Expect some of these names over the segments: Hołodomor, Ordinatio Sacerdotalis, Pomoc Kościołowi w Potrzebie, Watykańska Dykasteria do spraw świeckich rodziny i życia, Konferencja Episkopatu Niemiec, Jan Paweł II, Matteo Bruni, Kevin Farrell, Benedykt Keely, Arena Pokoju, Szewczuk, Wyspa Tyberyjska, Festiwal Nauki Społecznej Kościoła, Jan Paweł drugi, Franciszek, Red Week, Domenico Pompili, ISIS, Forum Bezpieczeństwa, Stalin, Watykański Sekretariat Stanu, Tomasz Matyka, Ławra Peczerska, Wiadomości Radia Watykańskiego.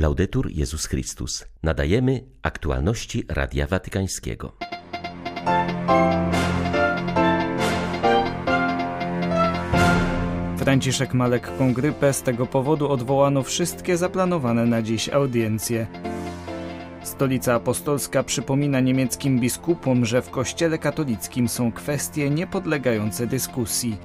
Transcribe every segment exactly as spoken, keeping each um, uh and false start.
Laudetur Jezus Chrystus. Nadajemy aktualności Radia Watykańskiego. Franciszek ma lekką grypę, z tego powodu odwołano wszystkie zaplanowane na dziś audiencje. Stolica Apostolska przypomina niemieckim biskupom, że w Kościele katolickim są kwestie niepodlegające dyskusji.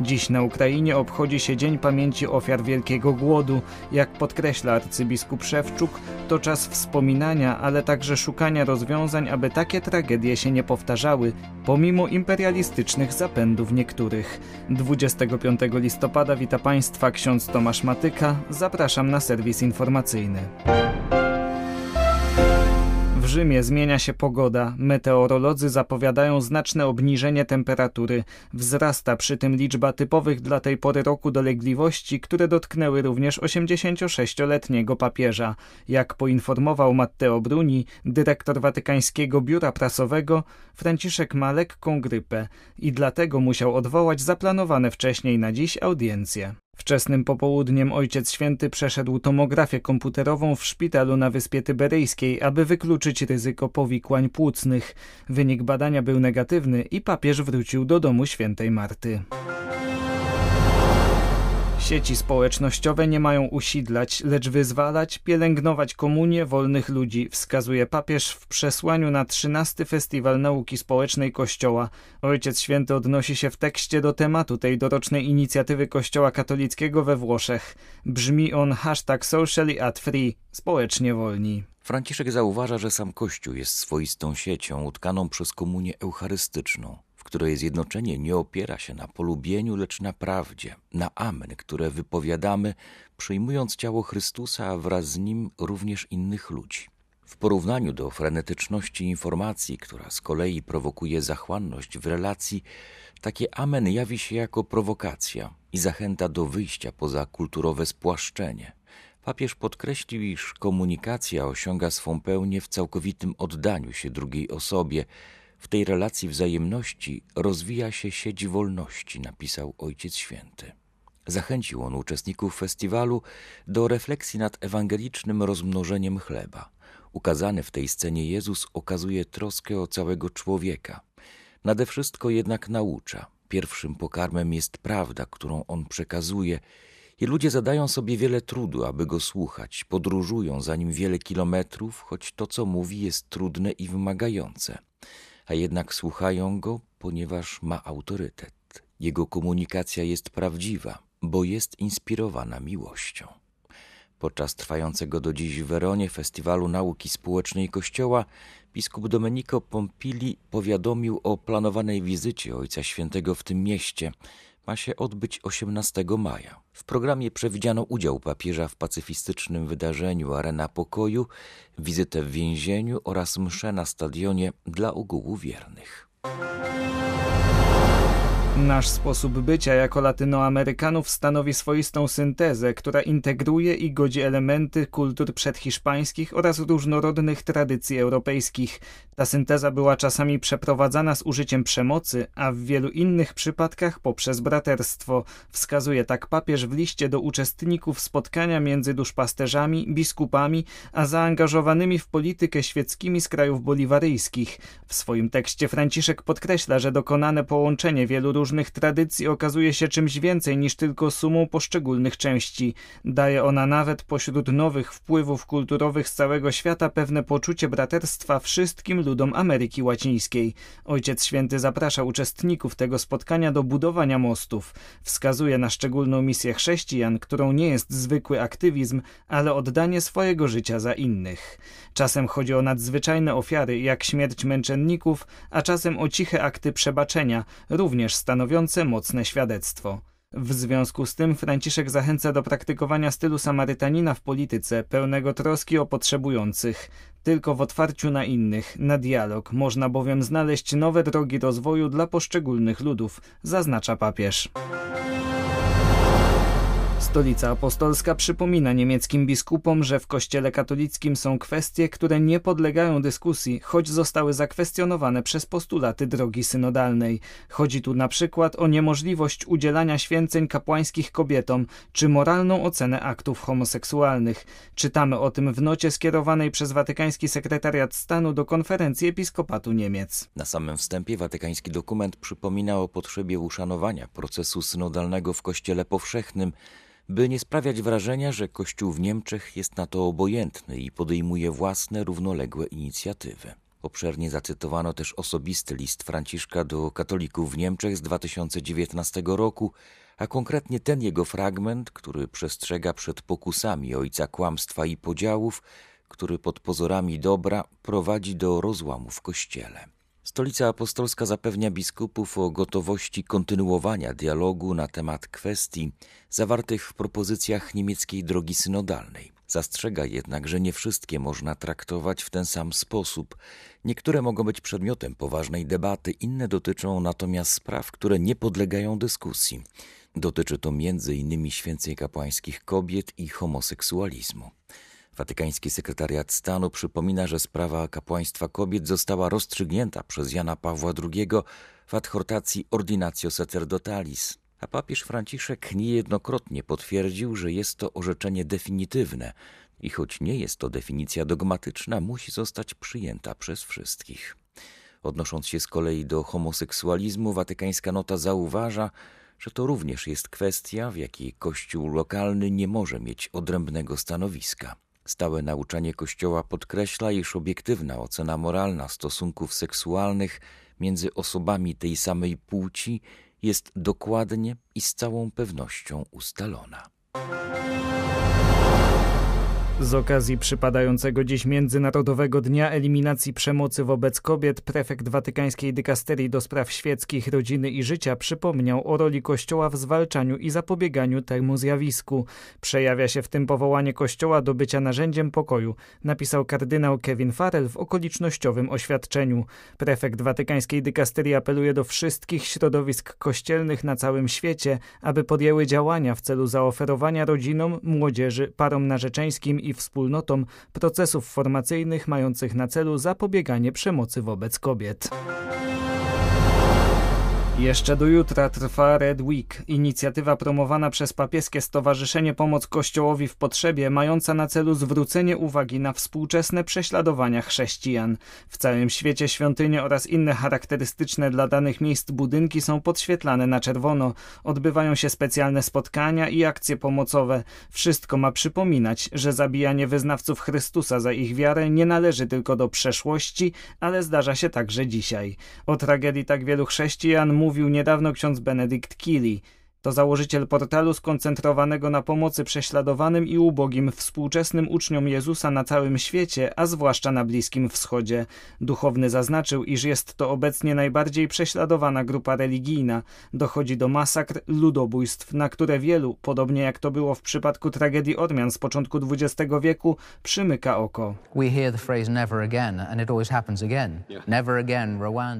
Dziś na Ukrainie obchodzi się Dzień Pamięci Ofiar Wielkiego Głodu. Jak podkreśla arcybiskup Szewczuk, to czas wspominania, ale także szukania rozwiązań, aby takie tragedie się nie powtarzały, pomimo imperialistycznych zapędów niektórych. dwudziestego piątego listopada wita Państwa ksiądz Tomasz Matyka. Zapraszam na serwis informacyjny. W Rzymie zmienia się pogoda. Meteorolodzy zapowiadają znaczne obniżenie temperatury. Wzrasta przy tym liczba typowych dla tej pory roku dolegliwości, które dotknęły również osiemdziesięciosześcioletniego papieża. Jak poinformował Matteo Bruni, dyrektor Watykańskiego Biura Prasowego, Franciszek ma lekką grypę i dlatego musiał odwołać zaplanowane wcześniej na dziś audiencje. Wczesnym popołudniem Ojciec Święty przeszedł tomografię komputerową w szpitalu na Wyspie Tyberyjskiej, aby wykluczyć ryzyko powikłań płucnych. Wynik badania był negatywny i papież wrócił do domu Świętej Marty. Sieci społecznościowe nie mają usidlać, lecz wyzwalać, pielęgnować komunię wolnych ludzi, wskazuje papież w przesłaniu na trzynasty Festiwal Nauki Społecznej Kościoła. Ojciec Święty odnosi się w tekście do tematu tej dorocznej inicjatywy Kościoła katolickiego we Włoszech. Brzmi on hashtag socially at free, społecznie wolni. Franciszek zauważa, że sam Kościół jest swoistą siecią utkaną przez komunię eucharystyczną, które zjednoczenie nie opiera się na polubieniu, lecz na prawdzie, na amen, które wypowiadamy, przyjmując ciało Chrystusa, a wraz z Nim również innych ludzi. W porównaniu do frenetyczności informacji, która z kolei prowokuje zachłanność w relacji, takie amen jawi się jako prowokacja i zachęta do wyjścia poza kulturowe spłaszczenie. Papież podkreślił, iż komunikacja osiąga swą pełnię w całkowitym oddaniu się drugiej osobie. W tej relacji wzajemności rozwija się sieć wolności, napisał Ojciec Święty. Zachęcił on uczestników festiwalu do refleksji nad ewangelicznym rozmnożeniem chleba. Ukazany w tej scenie Jezus okazuje troskę o całego człowieka. Nade wszystko jednak naucza. Pierwszym pokarmem jest prawda, którą on przekazuje. I ludzie zadają sobie wiele trudu, aby go słuchać. Podróżują za nim wiele kilometrów, choć to, co mówi, jest trudne i wymagające. A jednak słuchają go, ponieważ ma autorytet. Jego komunikacja jest prawdziwa, bo jest inspirowana miłością. Podczas trwającego do dziś w Weronie Festiwalu Nauki Społecznej Kościoła biskup Domenico Pompili powiadomił o planowanej wizycie Ojca Świętego w tym mieście. Ma się odbyć osiemnastego maja. W programie przewidziano udział papieża w pacyfistycznym wydarzeniu Arena Pokoju, wizytę w więzieniu oraz mszę na stadionie dla ogółu wiernych. Nasz sposób bycia jako Latynoamerykanów stanowi swoistą syntezę, która integruje i godzi elementy kultur przedhiszpańskich oraz różnorodnych tradycji europejskich. Ta synteza była czasami przeprowadzana z użyciem przemocy, a w wielu innych przypadkach poprzez braterstwo. Wskazuje tak papież w liście do uczestników spotkania między duszpasterzami, biskupami, a zaangażowanymi w politykę świeckimi z krajów boliwaryjskich. W swoim tekście Franciszek podkreśla, że dokonane połączenie wielu różnych różnych tradycji okazuje się czymś więcej niż tylko sumą poszczególnych części. Daje ona nawet pośród nowych wpływów kulturowych z całego świata pewne poczucie braterstwa wszystkim ludom Ameryki Łacińskiej. Ojciec Święty zaprasza uczestników tego spotkania do budowania mostów. Wskazuje na szczególną misję chrześcijan, którą nie jest zwykły aktywizm, ale oddanie swojego życia za innych. Czasem chodzi o nadzwyczajne ofiary, jak śmierć męczenników, a czasem o ciche akty przebaczenia, również z stanowiące mocne świadectwo. W związku z tym Franciszek zachęca do praktykowania stylu Samarytanina w polityce, pełnego troski o potrzebujących. Tylko w otwarciu na innych, na dialog, można bowiem znaleźć nowe drogi rozwoju dla poszczególnych ludów, zaznacza papież. Stolica Apostolska przypomina niemieckim biskupom, że w Kościele katolickim są kwestie, które nie podlegają dyskusji, choć zostały zakwestionowane przez postulaty drogi synodalnej. Chodzi tu na przykład o niemożliwość udzielania święceń kapłańskich kobietom, czy moralną ocenę aktów homoseksualnych. Czytamy o tym w nocie skierowanej przez Watykański Sekretariat Stanu do Konferencji Episkopatu Niemiec. Na samym wstępie watykański dokument przypomina o potrzebie uszanowania procesu synodalnego w Kościele powszechnym, by nie sprawiać wrażenia, że Kościół w Niemczech jest na to obojętny i podejmuje własne, równoległe inicjatywy. Obszernie zacytowano też osobisty list Franciszka do katolików w Niemczech z dwa tysiące dziewiętnastego roku, a konkretnie ten jego fragment, który przestrzega przed pokusami ojca kłamstwa i podziałów, który pod pozorami dobra prowadzi do rozłamu w Kościele. Stolica Apostolska zapewnia biskupów o gotowości kontynuowania dialogu na temat kwestii zawartych w propozycjach niemieckiej drogi synodalnej. Zastrzega jednak, że nie wszystkie można traktować w ten sam sposób. Niektóre mogą być przedmiotem poważnej debaty, inne dotyczą natomiast spraw, które nie podlegają dyskusji. Dotyczy to między innymi święceń kapłańskich kobiet i homoseksualizmu. Watykański Sekretariat Stanu przypomina, że sprawa kapłaństwa kobiet została rozstrzygnięta przez Jana Pawła drugiego w adhortacji Ordinatio Sacerdotalis, a papież Franciszek niejednokrotnie potwierdził, że jest to orzeczenie definitywne i choć nie jest to definicja dogmatyczna, musi zostać przyjęta przez wszystkich. Odnosząc się z kolei do homoseksualizmu, watykańska nota zauważa, że to również jest kwestia, w jakiej Kościół lokalny nie może mieć odrębnego stanowiska. Stałe nauczanie Kościoła podkreśla, iż obiektywna ocena moralna stosunków seksualnych między osobami tej samej płci jest dokładnie i z całą pewnością ustalona. Z okazji przypadającego dziś Międzynarodowego Dnia Eliminacji Przemocy wobec Kobiet prefekt Watykańskiej Dykasterii do spraw świeckich rodziny i życia przypomniał o roli Kościoła w zwalczaniu i zapobieganiu temu zjawisku. Przejawia się w tym powołanie Kościoła do bycia narzędziem pokoju, napisał kardynał Kevin Farrell w okolicznościowym oświadczeniu. Prefekt Watykańskiej Dykasterii apeluje do wszystkich środowisk kościelnych na całym świecie, aby podjęły działania w celu zaoferowania rodzinom, młodzieży, parom narzeczeńskim i wspólnotom procesów formacyjnych mających na celu zapobieganie przemocy wobec kobiet. Jeszcze do jutra trwa Red Week, inicjatywa promowana przez papieskie Stowarzyszenie Pomoc Kościołowi w Potrzebie, mająca na celu zwrócenie uwagi na współczesne prześladowania chrześcijan. W całym świecie świątynie oraz inne charakterystyczne dla danych miejsc budynki są podświetlane na czerwono. Odbywają się specjalne spotkania i akcje pomocowe. Wszystko ma przypominać, że zabijanie wyznawców Chrystusa za ich wiarę nie należy tylko do przeszłości, ale zdarza się także dzisiaj. O tragedii tak wielu chrześcijan mówi Mówił niedawno ksiądz Benedykt Keely. To założyciel portalu skoncentrowanego na pomocy prześladowanym i ubogim współczesnym uczniom Jezusa na całym świecie, a zwłaszcza na Bliskim Wschodzie. Duchowny zaznaczył, iż jest to obecnie najbardziej prześladowana grupa religijna. Dochodzi do masakr, ludobójstw, na które wielu, podobnie jak to było w przypadku tragedii Ormian z początku dwudziestego wieku, przymyka oko.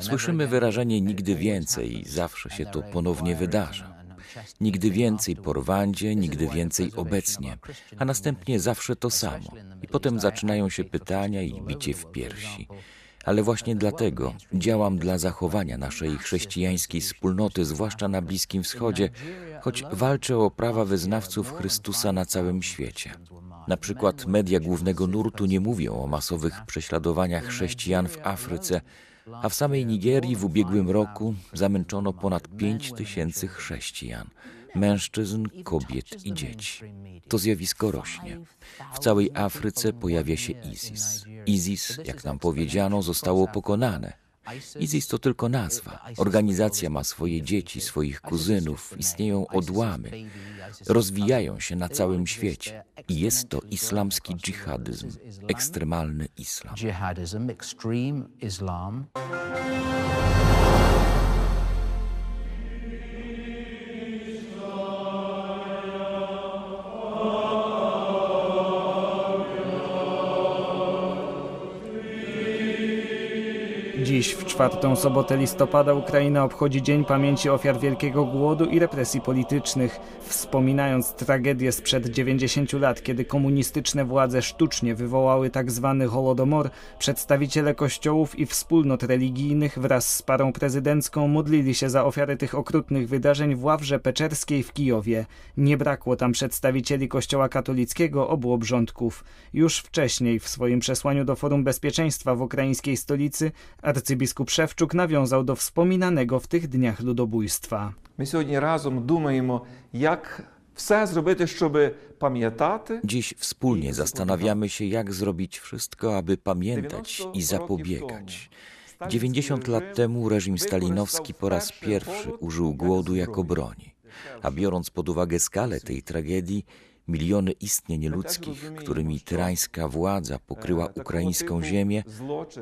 Słyszymy wyrażenie nigdy więcej i zawsze się to ponownie wydarza. Nigdy więcej po Rwandzie, nigdy więcej obecnie, a następnie zawsze to samo. I potem zaczynają się pytania i bicie w piersi. Ale właśnie dlatego działam dla zachowania naszej chrześcijańskiej wspólnoty, zwłaszcza na Bliskim Wschodzie, choć walczę o prawa wyznawców Chrystusa na całym świecie. Na przykład media głównego nurtu nie mówią o masowych prześladowaniach chrześcijan w Afryce, a w samej Nigerii w ubiegłym roku zamęczono ponad pięć tysięcy chrześcijan, mężczyzn, kobiet i dzieci. To zjawisko rośnie. W całej Afryce pojawia się ISIS. ISIS, jak nam powiedziano, zostało pokonane. ISIS to tylko nazwa. Organizacja ma swoje dzieci, swoich kuzynów, istnieją odłamy, rozwijają się na całym świecie. I jest to islamski dżihadyzm, ekstremalny islam. dziś, w czwartą sobotę listopada, Ukraina obchodzi Dzień Pamięci Ofiar Wielkiego Głodu i Represji Politycznych, wspominając tragedię sprzed dziewięćdziesięciu lat, kiedy komunistyczne władze sztucznie wywołały tzw. Hołodomor. Przedstawiciele kościołów i wspólnot religijnych wraz z parą prezydencką modlili się za ofiary tych okrutnych wydarzeń w Ławrze Peczerskiej w Kijowie. Nie brakło tam przedstawicieli Kościoła katolickiego obu obrządków. Już wcześniej, w swoim przesłaniu do Forum Bezpieczeństwa w ukraińskiej stolicy, arcybiskup Szewczuk nawiązał do wspominanego w tych dniach ludobójstwa. My dzisiaj razem думаємо, jak все зробити, щоби пам'ятати. Dziś wspólnie zastanawiamy się, jak zrobić wszystko, aby pamiętać i zapobiegać. dziewięćdziesiąt lat temu reżim stalinowski po raz pierwszy użył głodu jako broni. A biorąc pod uwagę skalę tej tragedii, miliony istnień ludzkich, którymi tyrańska władza pokryła ukraińską ziemię,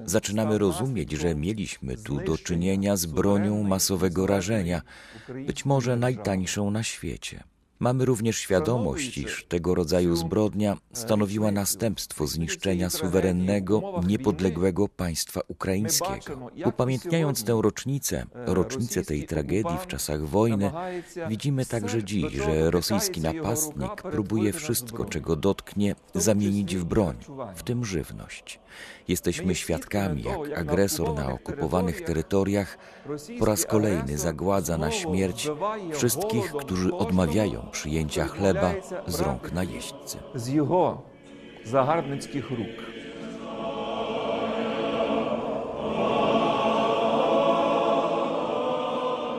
zaczynamy rozumieć, że mieliśmy tu do czynienia z bronią masowego rażenia, być może najtańszą na świecie. Mamy również świadomość, iż tego rodzaju zbrodnia stanowiła następstwo zniszczenia suwerennego, niepodległego państwa ukraińskiego. Upamiętniając tę rocznicę, rocznicę tej tragedii w czasach wojny, widzimy także dziś, że rosyjski napastnik próbuje wszystko, czego dotknie, zamienić w broń, w tym żywność. Jesteśmy świadkami, jak agresor na okupowanych terytoriach po raz kolejny zagładza na śmierć wszystkich, którzy odmawiają przyjęcia chleba z rąk najeźdźcy. Z jego zagarnickich róg.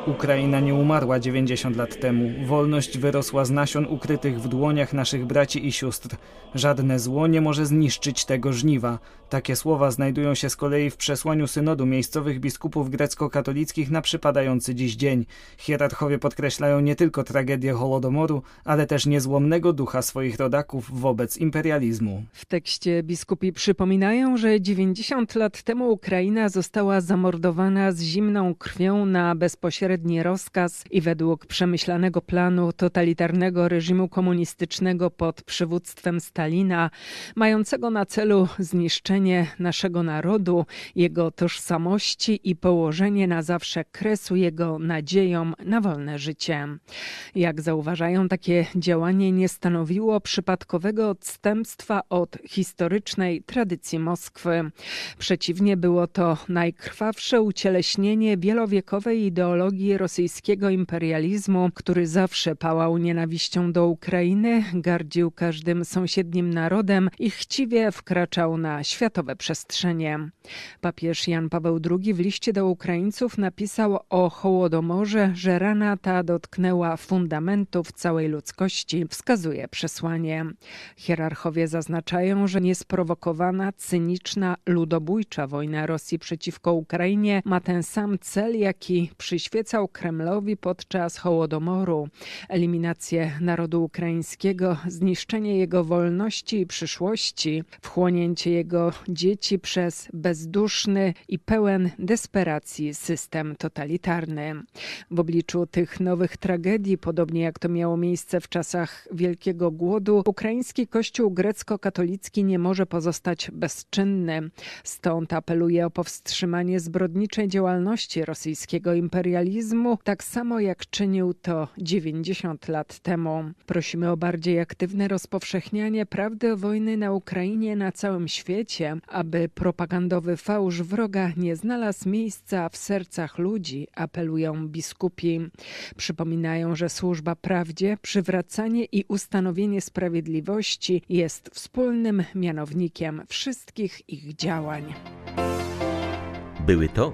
Ukraina nie umarła dziewięćdziesiąt lat temu. Wolność wyrosła z nasion ukrytych w dłoniach naszych braci i sióstr. Żadne zło nie może zniszczyć tego żniwa. Takie słowa znajdują się z kolei w przesłaniu synodu miejscowych biskupów grecko-katolickich na przypadający dziś dzień. Hierarchowie podkreślają nie tylko tragedię Hołodomoru, ale też niezłomnego ducha swoich rodaków wobec imperializmu. W tekście biskupi przypominają, że dziewięćdziesiąt lat temu Ukraina została zamordowana z zimną krwią na bezpośrednim rozkaz i według przemyślanego planu totalitarnego reżimu komunistycznego pod przywództwem Stalina, mającego na celu zniszczenie naszego narodu, jego tożsamości i położenie na zawsze kresu jego nadziejom na wolne życie. Jak zauważają, takie działanie nie stanowiło przypadkowego odstępstwa od historycznej tradycji Moskwy. Przeciwnie, było to najkrwawsze ucieleśnienie wielowiekowej ideologii rosyjskiego imperializmu, który zawsze pałał nienawiścią do Ukrainy, gardził każdym sąsiednim narodem i chciwie wkraczał na światowe przestrzenie. Papież Jan Paweł drugi w liście do Ukraińców napisał o Hołodomorze, że rana ta dotknęła fundamentów całej ludzkości, wskazuje przesłanie. Hierarchowie zaznaczają, że niesprowokowana, cyniczna, ludobójcza wojna Rosji przeciwko Ukrainie ma ten sam cel, jaki przyświeca Kremlowi podczas Hołodomoru: eliminację narodu ukraińskiego, zniszczenie jego wolności i przyszłości, wchłonięcie jego dzieci przez bezduszny i pełen desperacji system totalitarny. W obliczu tych nowych tragedii, podobnie jak to miało miejsce w czasach Wielkiego Głodu, ukraiński kościół grecko-katolicki nie może pozostać bezczynny. Stąd apeluje o powstrzymanie zbrodniczej działalności rosyjskiego imperializmu, tak samo jak czynił to dziewięćdziesiąt lat temu. Prosimy o bardziej aktywne rozpowszechnianie prawdy o wojny na Ukrainie na całym świecie, aby propagandowy fałsz wroga nie znalazł miejsca w sercach ludzi, apelują biskupi. Przypominają, że służba prawdzie, przywracanie i ustanowienie sprawiedliwości jest wspólnym mianownikiem wszystkich ich działań. Były to